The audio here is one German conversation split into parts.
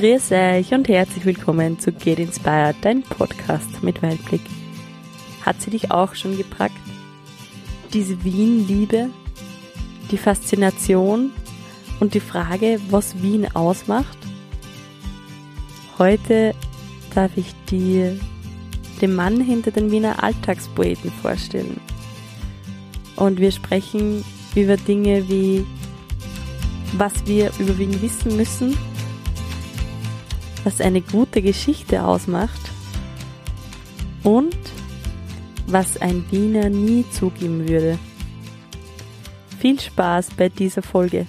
Grüß euch und herzlich willkommen zu Get Inspired, dein Podcast mit Weitblick. Hat sie dich auch schon gepackt? Diese Wien-Liebe, die Faszination und die Frage, was Wien ausmacht? Heute darf ich dir den Mann hinter den Wiener Alltagspoeten vorstellen. Und wir sprechen über Dinge wie, was wir über Wien wissen müssen, was eine gute Geschichte ausmacht und was ein Wiener nie zugeben würde. Viel Spaß bei dieser Folge.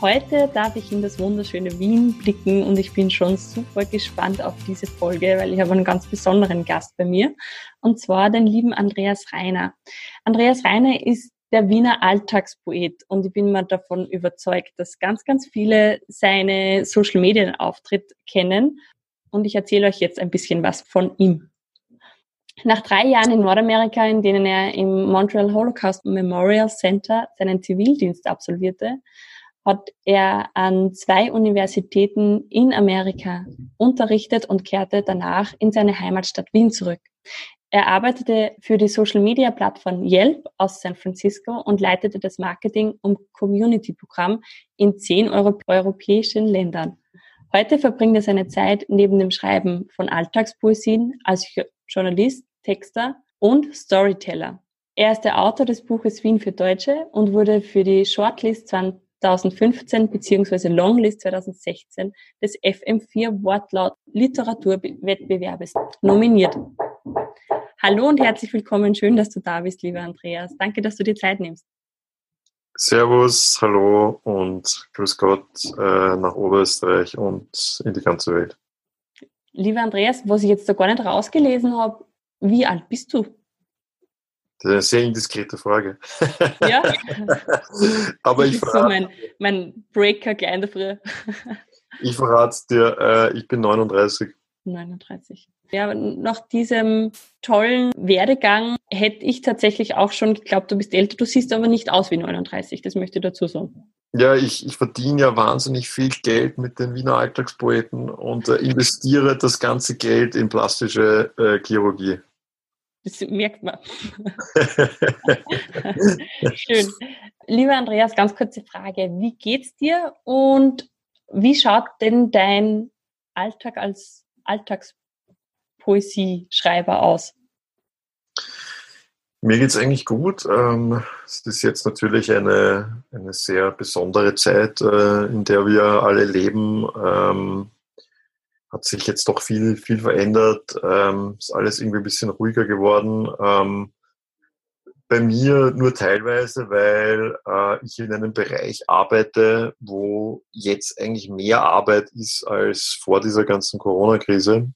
Heute darf ich in das wunderschöne Wien blicken und ich bin schon super gespannt auf diese Folge, weil ich habe einen ganz besonderen Gast bei mir, und zwar den lieben Andreas Reiner. Andreas Reiner ist der Wiener Alltagspoet und ich bin mal davon überzeugt, dass ganz, ganz viele seine Social-Media-Auftritt kennen, und ich erzähle euch jetzt ein bisschen was von ihm. Nach 3 Jahren in Nordamerika, in denen er im Montreal Holocaust Memorial Center seinen Zivildienst absolvierte, hat er an 2 Universitäten in Amerika unterrichtet und kehrte danach in seine Heimatstadt Wien zurück. Er arbeitete für die Social-Media-Plattform Yelp aus San Francisco und leitete das Marketing- und Community-Programm in 10 europäischen Ländern. Heute verbringt er seine Zeit neben dem Schreiben von Alltagspoesien als Journalist, Texter und Storyteller. Er ist der Autor des Buches Wien für Deutsche und wurde für die Shortlist 2015 bzw. Longlist 2016 des FM4-Wortlaut-Literaturwettbewerbes nominiert. Hallo und herzlich willkommen. Schön, dass du da bist, lieber Andreas. Danke, dass du dir Zeit nimmst. Servus, hallo und grüß Gott nach Oberösterreich und in die ganze Welt. Lieber Andreas, was ich jetzt da gar nicht rausgelesen habe, wie alt bist du? Das ist eine sehr indiskrete Frage. Ja? Aber ich verrate... Das ist so mein Breaker gleich in der Früh. Ich verrate dir, ich bin 39. 39. Ja, nach diesem tollen Werdegang hätte ich tatsächlich auch schon geglaubt, du bist älter, du siehst aber nicht aus wie 39, das möchte ich dazu sagen. Ja, ich verdiene ja wahnsinnig viel Geld mit den Wiener Alltagspoeten und investiere das ganze Geld in plastische Chirurgie. Das merkt man. Schön. Lieber Andreas, ganz kurze Frage, wie geht's dir und wie schaut denn dein Alltag als Alltagspoesie-Schreiber aus? Mir geht es eigentlich gut. Es ist jetzt natürlich eine sehr besondere Zeit, in der wir alle leben. Hat sich jetzt doch viel, viel verändert. Ist alles irgendwie ein bisschen ruhiger geworden. Bei mir nur teilweise, weil ich in einem Bereich arbeite, wo jetzt eigentlich mehr Arbeit ist als vor dieser ganzen Corona-Krise.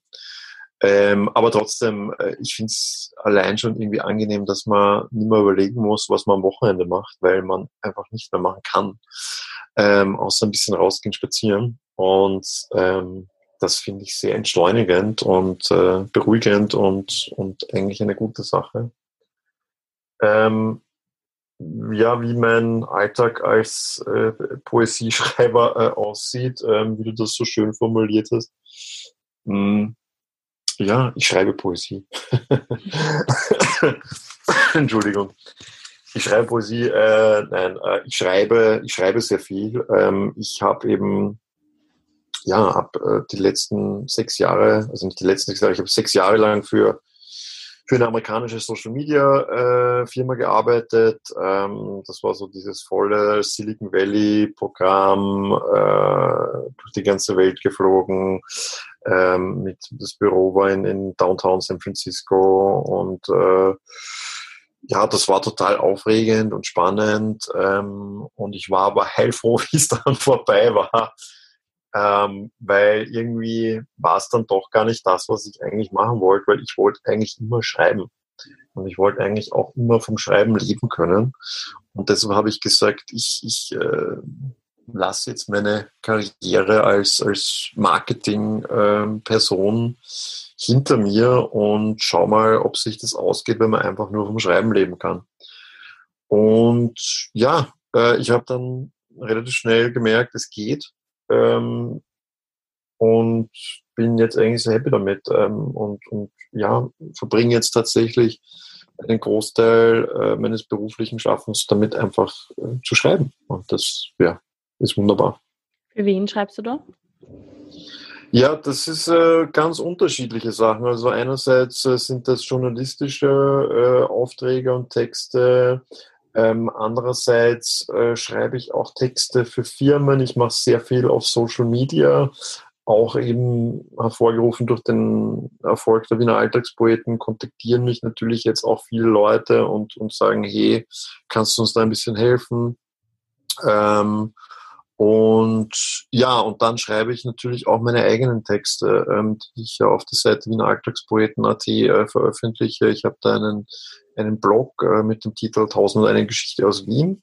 Aber trotzdem, ich finde es allein schon irgendwie angenehm, dass man nicht mehr überlegen muss, was man am Wochenende macht, weil man einfach nicht mehr machen kann, außer ein bisschen rausgehen, spazieren. Und das finde ich sehr entschleunigend und beruhigend und eigentlich eine gute Sache. Ja, wie mein Alltag als Poesieschreiber aussieht, wie du das so schön formuliert hast. Ja, ich schreibe Poesie. Entschuldigung. Ich schreibe Poesie, ich schreibe sehr viel. Ich habe eben, ja, die letzten 6 Jahre, also nicht die letzten 6 Jahre, ich habe 6 Jahre lang für eine amerikanische Social-Media-Firma gearbeitet. Das war so dieses volle Silicon Valley-Programm, durch die ganze Welt geflogen. Das Büro war in Downtown San Francisco. Und ja, das war total aufregend und spannend. Und ich war aber heilfroh, wie es dann vorbei war. Weil irgendwie war es dann doch gar nicht das, was ich eigentlich machen wollte, weil ich wollte eigentlich immer schreiben. Und ich wollte eigentlich auch immer vom Schreiben leben können. Und deshalb habe ich gesagt, ich lasse jetzt meine Karriere als Marketing-Person hinter mir und schau mal, ob sich das ausgeht, wenn man einfach nur vom Schreiben leben kann. Und ja, ich habe dann relativ schnell gemerkt, es geht. und bin jetzt eigentlich sehr happy damit und ja, verbringe jetzt tatsächlich einen Großteil meines beruflichen Schaffens damit einfach zu schreiben. Und das ja, ist wunderbar. Für wen schreibst du da? Ja, das ist ganz unterschiedliche Sachen. Also einerseits sind das journalistische Aufträge und Texte. Andererseits schreibe ich auch Texte für Firmen. Ich mache sehr viel auf Social Media, auch eben hervorgerufen durch den Erfolg der Wiener Alltagspoeten, kontaktieren mich natürlich jetzt auch viele Leute und sagen, hey, kannst du uns da ein bisschen helfen? Und ja, und dann schreibe ich natürlich auch meine eigenen Texte, die ich ja auf der Seite Wiener Alltagspoeten.at veröffentliche. Ich habe da einen Blog mit dem Titel 1001 Geschichte aus Wien.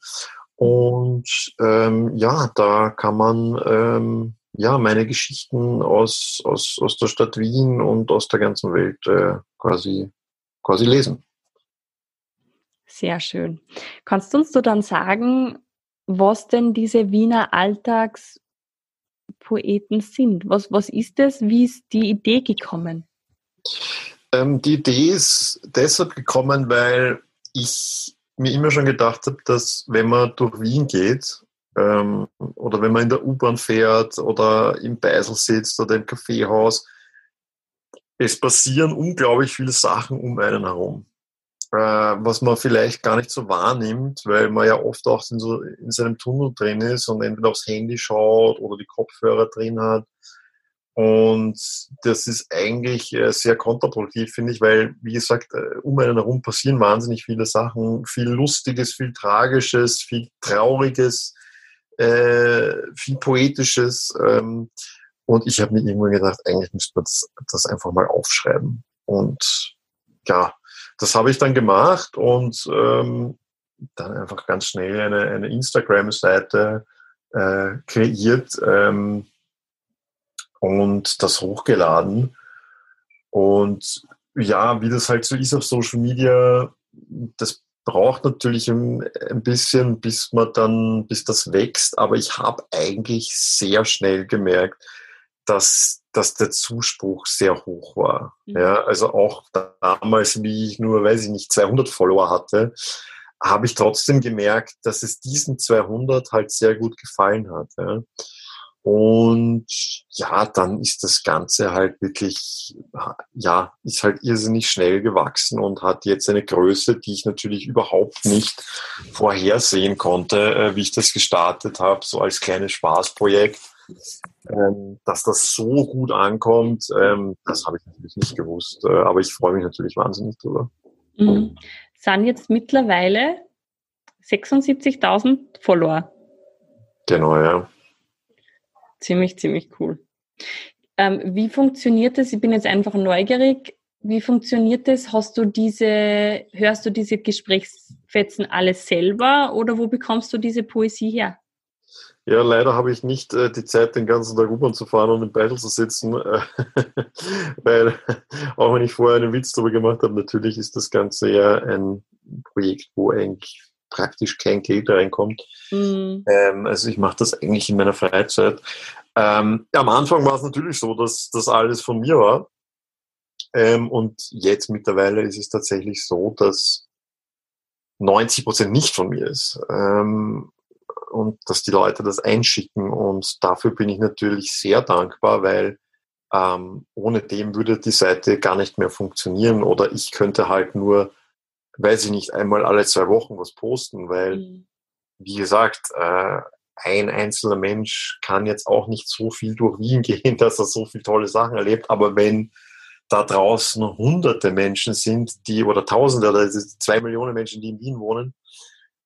Und ja, da kann man ja meine Geschichten aus der Stadt Wien und aus der ganzen Welt quasi lesen. Sehr schön. Kannst du uns so dann sagen, was denn diese Wiener Alltagspoeten sind? Was ist das? Wie ist die Idee gekommen? Die Idee ist deshalb gekommen, weil ich mir immer schon gedacht habe, dass wenn man durch Wien geht oder wenn man in der U-Bahn fährt oder im Beisel sitzt oder im Kaffeehaus, es passieren unglaublich viele Sachen um einen herum, was man vielleicht gar nicht so wahrnimmt, weil man ja oft auch in seinem Tunnel drin ist und entweder aufs Handy schaut oder die Kopfhörer drin hat. Und das ist eigentlich sehr kontraproduktiv, finde ich, weil, wie gesagt, um einen herum passieren wahnsinnig viele Sachen, viel Lustiges, viel Tragisches, viel Trauriges, viel Poetisches. Und ich habe mir irgendwann gedacht, eigentlich müsste man das einfach mal aufschreiben. Und ja, das habe ich dann gemacht und dann einfach ganz schnell eine Instagram-Seite kreiert und das hochgeladen. Und ja, wie das halt so ist auf Social Media, das braucht natürlich ein bisschen, bis das wächst. Aber ich habe eigentlich sehr schnell gemerkt, dass der Zuspruch sehr hoch war. Ja, also auch damals, wie ich nur, 200 Follower hatte, habe ich trotzdem gemerkt, dass es diesen 200 halt sehr gut gefallen hat. Ja. Und ja, dann ist das Ganze halt wirklich, ja, ist halt irrsinnig schnell gewachsen und hat jetzt eine Größe, die ich natürlich überhaupt nicht vorhersehen konnte, wie ich das gestartet habe, so als kleines Spaßprojekt. Dass das so gut ankommt, das habe ich natürlich nicht gewusst, aber ich freue mich natürlich wahnsinnig drüber. Mhm. Sind jetzt mittlerweile 76.000 Follower. Genau, ja. Ziemlich, ziemlich cool. Wie funktioniert das? Ich bin jetzt einfach neugierig. Wie funktioniert das? Hörst du diese Gesprächsfetzen alles selber oder wo bekommst du diese Poesie her? Ja, leider habe ich nicht die Zeit, den ganzen Tag U-Bahn zu fahren und im Beisel zu sitzen, weil, auch wenn ich vorher einen Witz darüber gemacht habe, natürlich ist das Ganze ja ein Projekt, wo eigentlich praktisch kein Geld reinkommt. Mhm. Also ich mache das eigentlich in meiner Freizeit. Am Anfang war es natürlich so, dass das alles von mir war. Und jetzt mittlerweile ist es tatsächlich so, dass 90% nicht von mir ist. Und dass die Leute das einschicken. Und dafür bin ich natürlich sehr dankbar, weil ohne dem würde die Seite gar nicht mehr funktionieren. Oder ich könnte halt nur, einmal alle 2 Wochen was posten, weil, wie gesagt, ein einzelner Mensch kann jetzt auch nicht so viel durch Wien gehen, dass er so viele tolle Sachen erlebt. Aber wenn da draußen hunderte Menschen sind, oder tausende, oder 2 Millionen Menschen, die in Wien wohnen,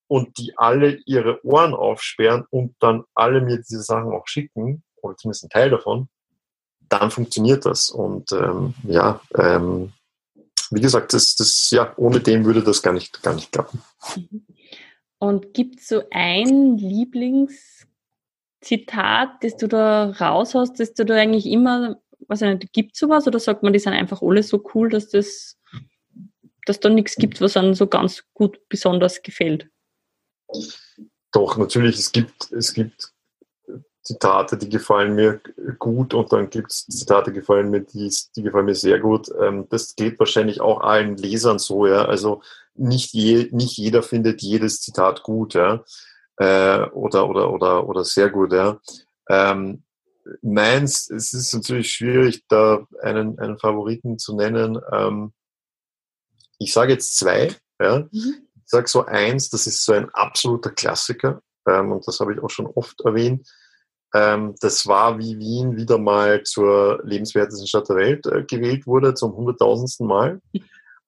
und die alle ihre Ohren aufsperren und dann alle mir diese Sachen auch schicken, oder zumindest ein Teil davon, dann funktioniert das. Und wie gesagt, das, ohne dem würde das gar nicht klappen. Und gibt es so ein Lieblingszitat, das du da raus hast, das du da eigentlich immer, gibt es sowas oder sagt man, die sind einfach alle so cool, dass da nichts gibt, was einem so ganz gut besonders gefällt? Doch, natürlich, es gibt Zitate, die gefallen mir gut, und dann gibt es Zitate, die gefallen mir sehr gut. Das geht wahrscheinlich auch allen Lesern so, ja. Also nicht jeder findet jedes Zitat gut, ja. Oder sehr gut, ja. Meins, es ist natürlich schwierig, da einen Favoriten zu nennen. Ich sage jetzt zwei, ja. Ich sage so eins, das ist so ein absoluter Klassiker, und das habe ich auch schon oft erwähnt. Das war, wie Wien wieder mal zur lebenswertesten Stadt der Welt gewählt wurde, zum 100.000. Mal.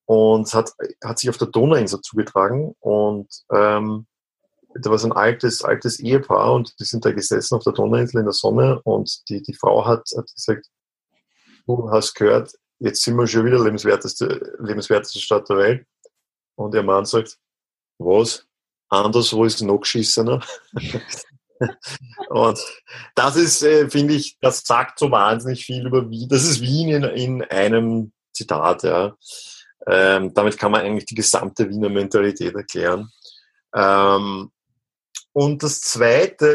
Und es hat sich auf der Donauinsel zugetragen. Und da war so ein altes Ehepaar, und die sind da gesessen auf der Donauinsel in der Sonne. Und die Frau hat gesagt, du hast gehört, jetzt sind wir schon wieder lebenswerteste Stadt der Welt. Und ihr Mann sagt, was? Anderswo ist noch geschissener. Und das ist, finde ich, das sagt so wahnsinnig viel über Wien. Das ist Wien in einem Zitat, ja. Damit kann man eigentlich die gesamte Wiener Mentalität erklären. Und das Zweite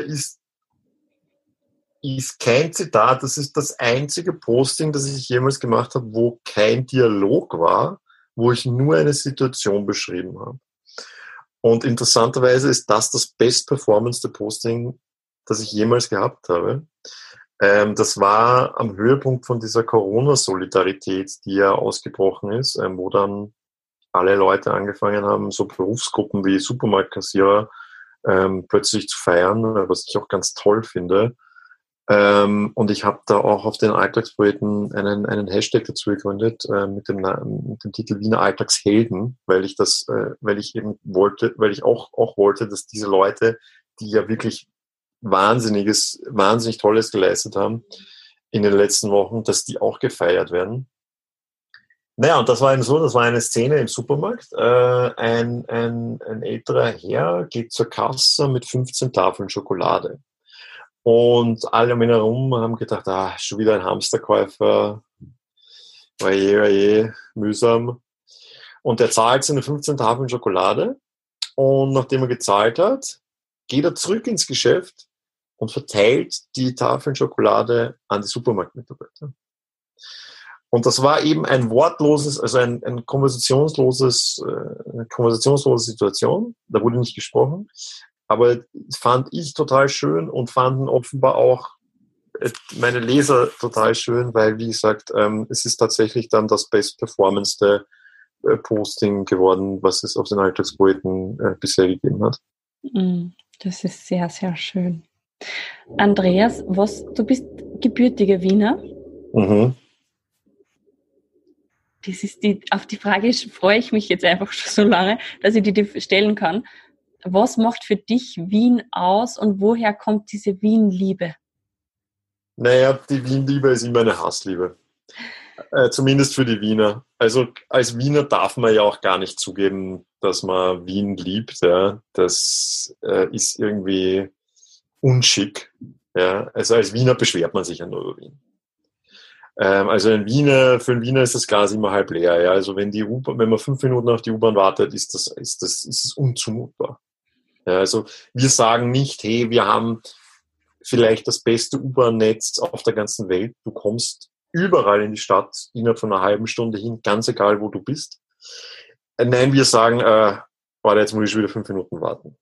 ist kein Zitat. Das ist das einzige Posting, das ich jemals gemacht habe, wo kein Dialog war, wo ich nur eine Situation beschrieben habe. Und interessanterweise ist das bestperformendste Posting, das ich jemals gehabt habe. Das war am Höhepunkt von dieser Corona-Solidarität, die ja ausgebrochen ist, wo dann alle Leute angefangen haben, so Berufsgruppen wie Supermarktkassierer plötzlich zu feiern, was ich auch ganz toll finde. Und ich habe da auch auf den Alltagspoeten einen Hashtag dazu gegründet, mit dem Titel Wiener Alltagshelden, weil ich auch wollte, dass diese Leute, die ja wirklich wahnsinnig Tolles geleistet haben in den letzten Wochen, dass die auch gefeiert werden. Naja, und das war eben so, das war eine Szene im Supermarkt. Ein älterer Herr geht zur Kasse mit 15 Tafeln Schokolade. Und alle um ihn herum haben gedacht, schon wieder ein Hamsterkäufer, oje, mühsam. Und er zahlt seine 15 Tafeln Schokolade, und nachdem er gezahlt hat, geht er zurück ins Geschäft und verteilt die Tafeln Schokolade an die Supermarktmitarbeiter. Und das war eben ein wortloses, also eine konversationslose Situation, da wurde nicht gesprochen. Aber fand ich total schön, und fanden offenbar auch meine Leser total schön, weil, wie gesagt, es ist tatsächlich dann das bestperformendste Posting geworden, was es auf den Alltagspoeten bisher gegeben hat. Das ist sehr, sehr schön. Andreas, du bist gebürtiger Wiener. Mhm. Das ist auf die Frage freue ich mich jetzt einfach schon so lange, dass ich die stellen kann. Was macht für dich Wien aus, und woher kommt diese Wien-Liebe? Naja, die Wien-Liebe ist immer eine Hassliebe. Zumindest für die Wiener. Also als Wiener darf man ja auch gar nicht zugeben, dass man Wien liebt. Ja. Das ist irgendwie unschick. Ja. Also als Wiener beschwert man sich ja nur über Wien. Also für einen Wiener ist das Glas immer halb leer. Ja? Also wenn man 5 Minuten auf die U-Bahn wartet, ist es unzumutbar. Ja, also wir sagen nicht, hey, wir haben vielleicht das beste U-Bahn-Netz auf der ganzen Welt. Du kommst überall in die Stadt innerhalb von einer halben Stunde hin, ganz egal, wo du bist. Nein, wir sagen, warte, jetzt muss ich schon wieder 5 Minuten warten.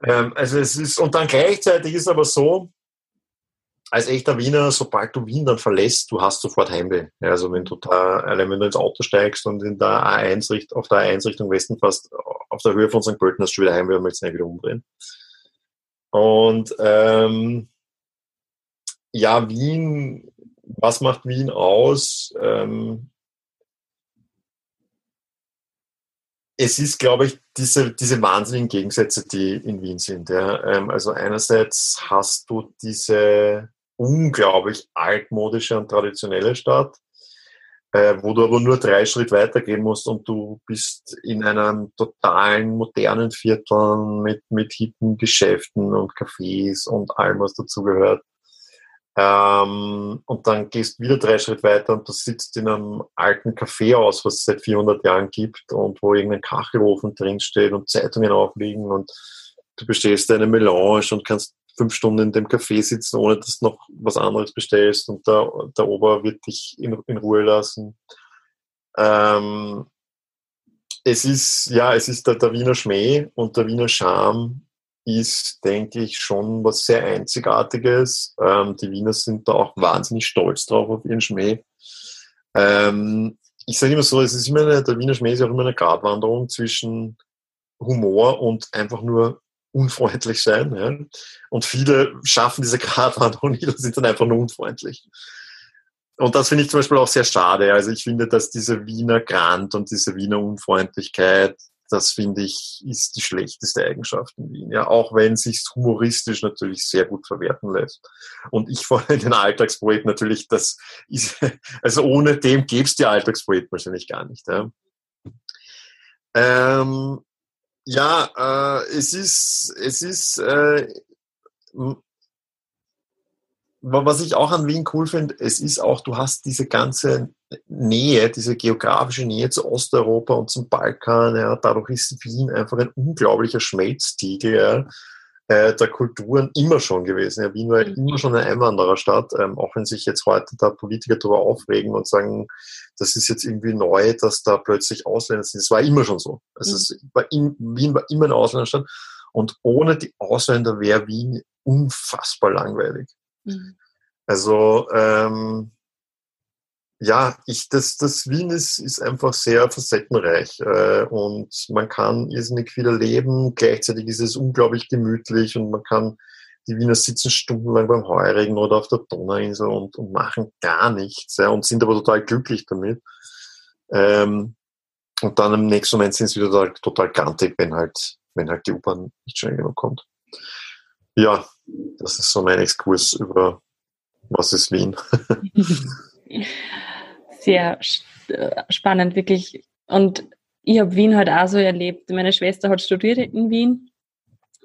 Also es ist, und dann gleichzeitig ist aber so, als echter Wiener, sobald du Wien dann verlässt, du hast sofort Heimweh. Ja, also wenn du ins Auto steigst und auf der A1 Richtung Westen fährst, auf der Höhe von St. Pölten, hast du schon wieder Heimweh und möchtest nicht wieder umdrehen. Und ja, Wien, was macht Wien aus? Es ist, glaube ich, diese wahnsinnigen Gegensätze, die in Wien sind. Ja. Also einerseits hast du diese unglaublich altmodische und traditionelle Stadt, wo du aber nur 3 Schritte weitergehen musst, und du bist in einem totalen modernen Viertel mit hippen Geschäften und Cafés und allem, was dazugehört. Und dann gehst wieder 3 Schritte weiter, und du sitzt in einem alten Kaffeehaus, was es seit 400 Jahren gibt, und wo irgendein Kachelofen drinsteht und Zeitungen aufliegen, und du bestellst eine Melange und kannst 5 Stunden in dem Café sitzen, ohne dass du noch was anderes bestellst und der Ober wird dich in Ruhe lassen. Es ist der Wiener Schmäh und der Wiener Charme ist, denke ich, schon was sehr Einzigartiges. Die Wiener sind da auch wahnsinnig stolz drauf, auf ihren Schmäh. Ich sage immer so, der Wiener Schmäh ist auch immer eine Gratwanderung zwischen Humor und einfach nur unfreundlich sein. Ja? Und viele schaffen diese Gratwanderung nicht und sind dann einfach nur unfreundlich. Und das finde ich zum Beispiel auch sehr schade. Also ich finde, dass diese Wiener Grand und diese Wiener Unfreundlichkeit, das finde ich, ist die schlechteste Eigenschaft in Wien. Ja, auch wenn es sich humoristisch natürlich sehr gut verwerten lässt. Und ich vor allem den Alltagspoeten natürlich, das ist, also ohne dem gäbe es die Alltagspoeten wahrscheinlich gar nicht. Ja, was ich auch an Wien cool finde, es ist auch, du hast diese ganze Nähe, diese geografische Nähe zu Osteuropa und zum Balkan, ja, dadurch ist Wien einfach ein unglaublicher Schmelztiegel der Kulturen immer schon gewesen. Ja, Wien war immer schon eine Einwandererstadt, auch wenn sich jetzt heute da Politiker darüber aufregen und sagen, das ist jetzt irgendwie neu, dass da plötzlich Ausländer sind. Es war immer schon so. Also Wien war immer eine Ausländerstadt und ohne die Ausländer wäre Wien unfassbar langweilig. Also, das Wien ist einfach sehr facettenreich und man kann irrsinnig viel erleben, gleichzeitig ist es unglaublich gemütlich und die Wiener sitzen stundenlang beim Heurigen oder auf der Donauinsel und machen gar nichts, ja, und sind aber total glücklich damit. Und dann im nächsten Moment sind sie wieder total grantig, wenn halt die U-Bahn nicht schnell genug kommt. Ja, das ist so mein Exkurs über was ist Wien. Sehr spannend, wirklich. Und ich habe Wien halt auch so erlebt. Meine Schwester hat studiert in Wien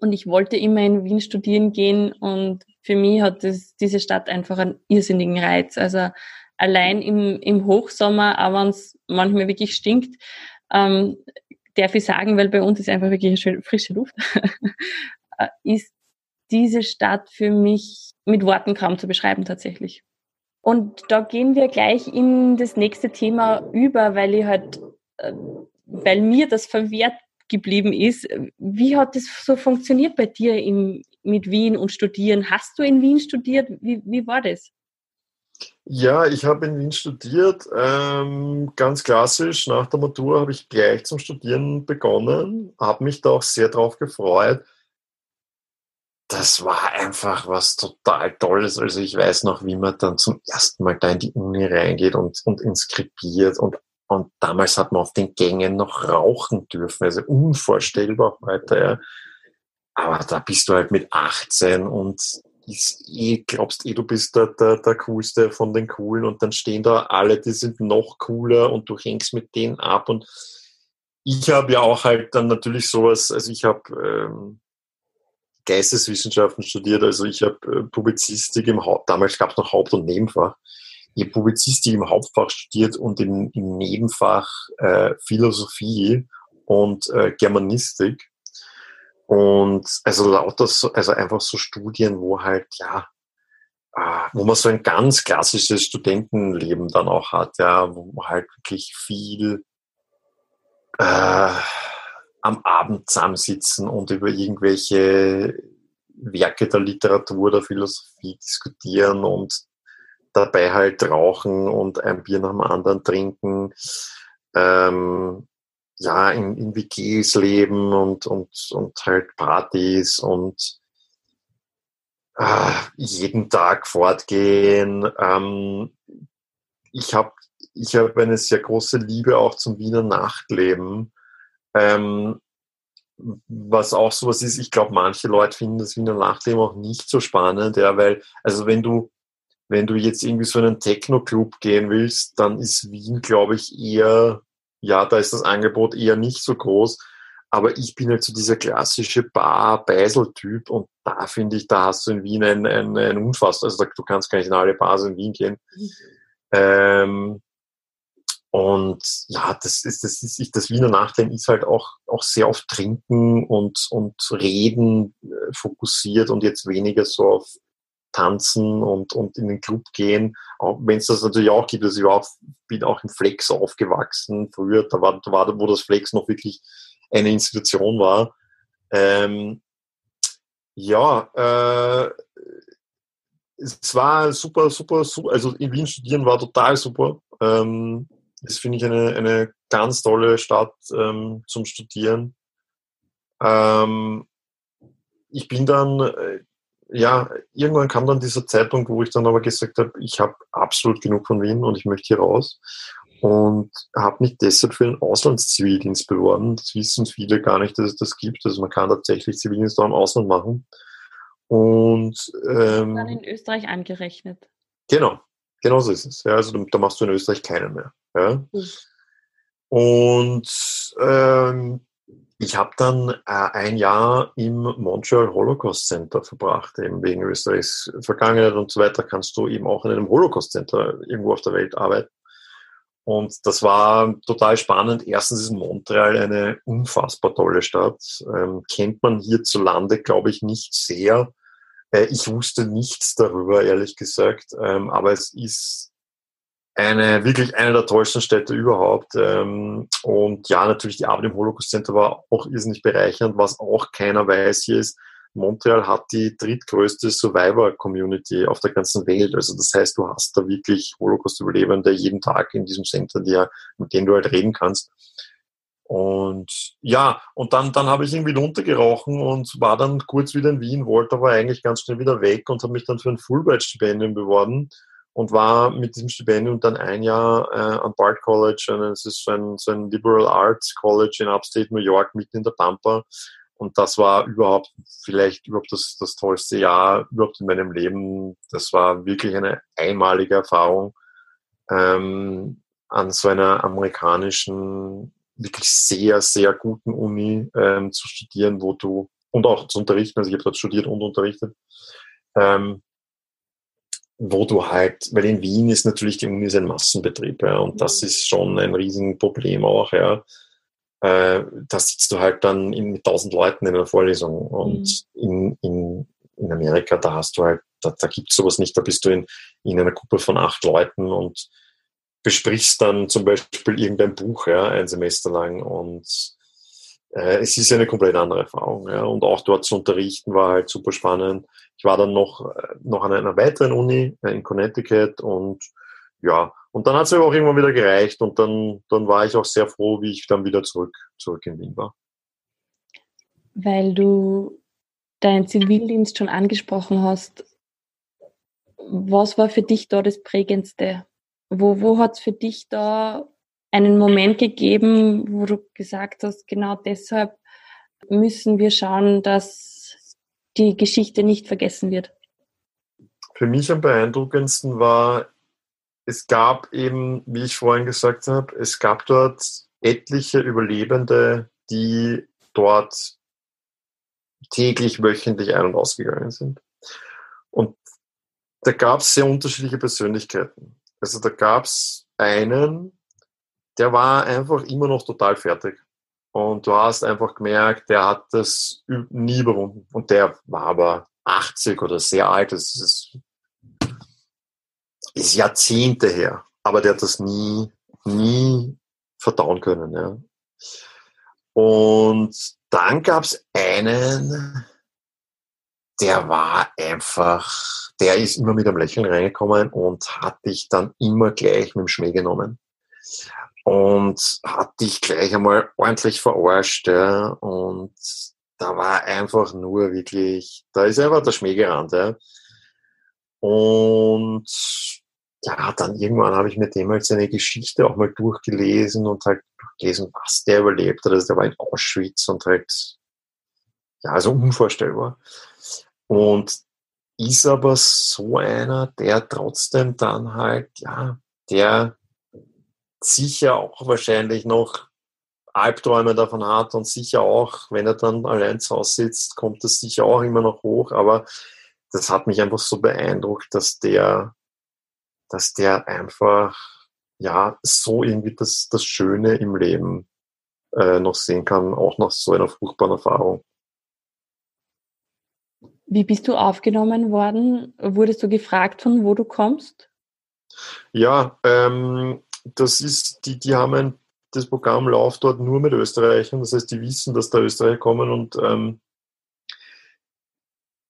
und ich wollte immer in Wien studieren gehen und für mich hat diese Stadt einfach einen irrsinnigen Reiz. Also allein im Hochsommer, auch wenn es manchmal wirklich stinkt, darf ich sagen, weil bei uns ist einfach wirklich eine schöne, frische Luft, ist diese Stadt für mich mit Worten kaum zu beschreiben tatsächlich. Und da gehen wir gleich in das nächste Thema über, weil mir das verwehrt geblieben ist. Wie hat das so funktioniert bei dir mit Wien und Studieren? Hast du in Wien studiert? Wie war das? Ja, ich habe in Wien studiert. Ganz klassisch, nach der Matura habe ich gleich zum Studieren begonnen, habe mich da auch sehr drauf gefreut. Das war einfach was total Tolles. Also ich weiß noch, wie man dann zum ersten Mal da in die Uni reingeht und inskribiert. Und damals hat man auf den Gängen noch rauchen dürfen. Also unvorstellbar heute. Ja. Aber da bist du halt mit 18 und glaubst du bist der Coolste von den Coolen. Und dann stehen da alle, die sind noch cooler und du hängst mit denen ab. Und ich habe ja auch halt dann natürlich sowas, also ich habe Geisteswissenschaften studiert, also ich habe Publizistik im Haupt, damals gab es noch Haupt- und Nebenfach. Ich habe Publizistik im Hauptfach studiert und im Nebenfach Philosophie und Germanistik. Und also lauter so, also einfach so Studien, wo halt, ja, wo man so ein ganz klassisches Studentenleben dann auch hat, ja, wo man halt wirklich viel am Abend zusammensitzen und über irgendwelche Werke der Literatur, der Philosophie diskutieren und dabei halt rauchen und ein Bier nach dem anderen trinken, in WGs leben und halt Partys und jeden Tag fortgehen. Ich hab eine sehr große Liebe auch zum Wiener Nachtleben. Was auch sowas ist, ich glaube, manche Leute finden das Wiener Nachtleben auch nicht so spannend, ja, weil, also wenn du jetzt irgendwie so in einen Techno-Club gehen willst, dann ist Wien, glaube ich, eher, ja, da ist das Angebot eher nicht so groß, aber ich bin halt so dieser klassische Bar-Beisel-Typ und da finde ich, da hast du in Wien ein unfassbar, also du kannst gar nicht in alle Bars in Wien gehen. Und ja, das Wiener Nachtleben ist halt auch sehr auf Trinken und Reden fokussiert und jetzt weniger so auf Tanzen und in den Club gehen. Auch wenn es das natürlich auch gibt, also ich bin auch im Flex aufgewachsen früher, da war, wo das Flex noch wirklich eine Institution war. Es war super, also in Wien studieren war total super. Das finde ich eine ganz tolle Stadt zum Studieren. Ich bin dann, irgendwann kam dann dieser Zeitpunkt, wo ich dann aber gesagt habe, ich habe absolut genug von Wien und ich möchte hier raus. Und habe mich deshalb für den Auslandszivildienst beworben. Das wissen viele gar nicht, dass es das gibt. Also man kann tatsächlich Zivildienst auch im Ausland machen. Und dann in Österreich angerechnet. Genau so ist es. Ja, also da machst du in Österreich keinen mehr. Ja. Und ich habe dann ein Jahr im Montreal Holocaust Center verbracht, eben wegen Österreichs Vergangenheit und so weiter, kannst du eben auch in einem Holocaust Center irgendwo auf der Welt arbeiten. Und das war total spannend. Erstens ist Montreal eine unfassbar tolle Stadt. Kennt man hierzulande, glaube ich, nicht sehr. Ich wusste nichts darüber, ehrlich gesagt, aber es ist wirklich eine der tollsten Städte überhaupt. Und ja, natürlich die Arbeit im Holocaust Center war auch irrsinnig bereichernd, was auch keiner weiß hier ist. Montreal hat die drittgrößte Survivor-Community auf der ganzen Welt. Also das heißt, du hast da wirklich Holocaust-Überlebende jeden Tag in diesem Center, mit denen du halt reden kannst. Und ja, und dann habe ich irgendwie runtergerochen und war dann kurz wieder in Wien, wollte aber eigentlich ganz schnell wieder weg und habe mich dann für ein Fulbright-Stipendium beworben und war mit diesem Stipendium dann ein Jahr am Bard College, und es ist so ein Liberal Arts College in Upstate New York, mitten in der Pampa. Und das war vielleicht überhaupt das tollste Jahr überhaupt in meinem Leben. Das war wirklich eine einmalige Erfahrung, an so einer amerikanischen, wirklich sehr, sehr guten Uni zu studieren, und auch zu unterrichten, also ich habe dort studiert und unterrichtet, wo du halt, weil in Wien ist natürlich die Uni ein Massenbetrieb, ja, und das ist schon ein Riesenproblem auch, ja. Da sitzt du halt dann mit 1000 Leuten in einer Vorlesung und in Amerika, da hast du halt, da gibt's sowas nicht, da bist du in einer Gruppe von 8 Leuten und besprichst dann zum Beispiel irgendein Buch, ja, ein Semester lang, und es ist eine komplett andere Erfahrung, ja, und auch dort zu unterrichten war halt super spannend. Ich war dann noch an einer weiteren Uni in Connecticut und ja, und dann hat es mir auch irgendwann wieder gereicht und dann war ich auch sehr froh, wie ich dann wieder zurück in Wien war. Weil du deinen Zivildienst schon angesprochen hast, was war für dich da das Prägendste? Wo hat es für dich da einen Moment gegeben, wo du gesagt hast, genau deshalb müssen wir schauen, dass die Geschichte nicht vergessen wird? Für mich am beeindruckendsten war, es gab eben, wie ich vorhin gesagt habe, es gab dort etliche Überlebende, die dort täglich, wöchentlich ein- und ausgegangen sind. Und da gab es sehr unterschiedliche Persönlichkeiten. Also da gab's einen, der war einfach immer noch total fertig. Und du hast einfach gemerkt, der hat das nie überwunden. Und der war aber 80 oder sehr alt. Das ist Jahrzehnte her. Aber der hat das nie verdauen können. Ja. Und dann gab's einen, der war einfach, der ist immer mit einem Lächeln reingekommen und hat dich dann immer gleich mit dem Schmäh genommen. Und hat dich gleich einmal ordentlich verarscht, ja. Und da war einfach nur wirklich, da ist einfach der Schmäh gerannt, ja. Und ja, dann irgendwann habe ich mir damals seine Geschichte auch mal durchgelesen und halt durchgelesen, was der überlebt hat. Also der war in Auschwitz und halt, ja, also unvorstellbar. Und ist aber so einer, der trotzdem dann halt, ja, der sicher auch wahrscheinlich noch Albträume davon hat und sicher auch, wenn er dann allein zu Hause sitzt, kommt das sicher auch immer noch hoch, aber das hat mich einfach so beeindruckt, dass der einfach ja, so irgendwie das Schöne im Leben noch sehen kann, auch nach so einer fruchtbaren Erfahrung. Wie bist du aufgenommen worden? Wurdest du gefragt, von wo du kommst? Ja, das ist, die haben das Programm läuft dort nur mit Österreichern, das heißt, die wissen, dass da Österreicher kommen und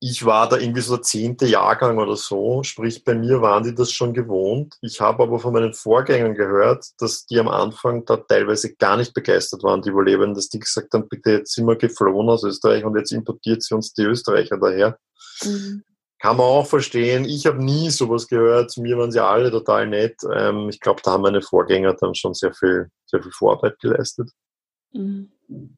ich war da irgendwie so der 10. Jahrgang oder so, sprich bei mir waren die das schon gewohnt. Ich habe aber von meinen Vorgängern gehört, dass die am Anfang da teilweise gar nicht begeistert waren, die Überlebenden, dass die gesagt haben, bitte, jetzt sind wir geflohen aus Österreich und jetzt importiert sie uns die Österreicher daher. Mhm. Kann man auch verstehen. Ich habe nie sowas gehört. Zu mir waren sie alle total nett. Ich glaube, da haben meine Vorgänger dann schon sehr viel Vorarbeit geleistet. Mhm.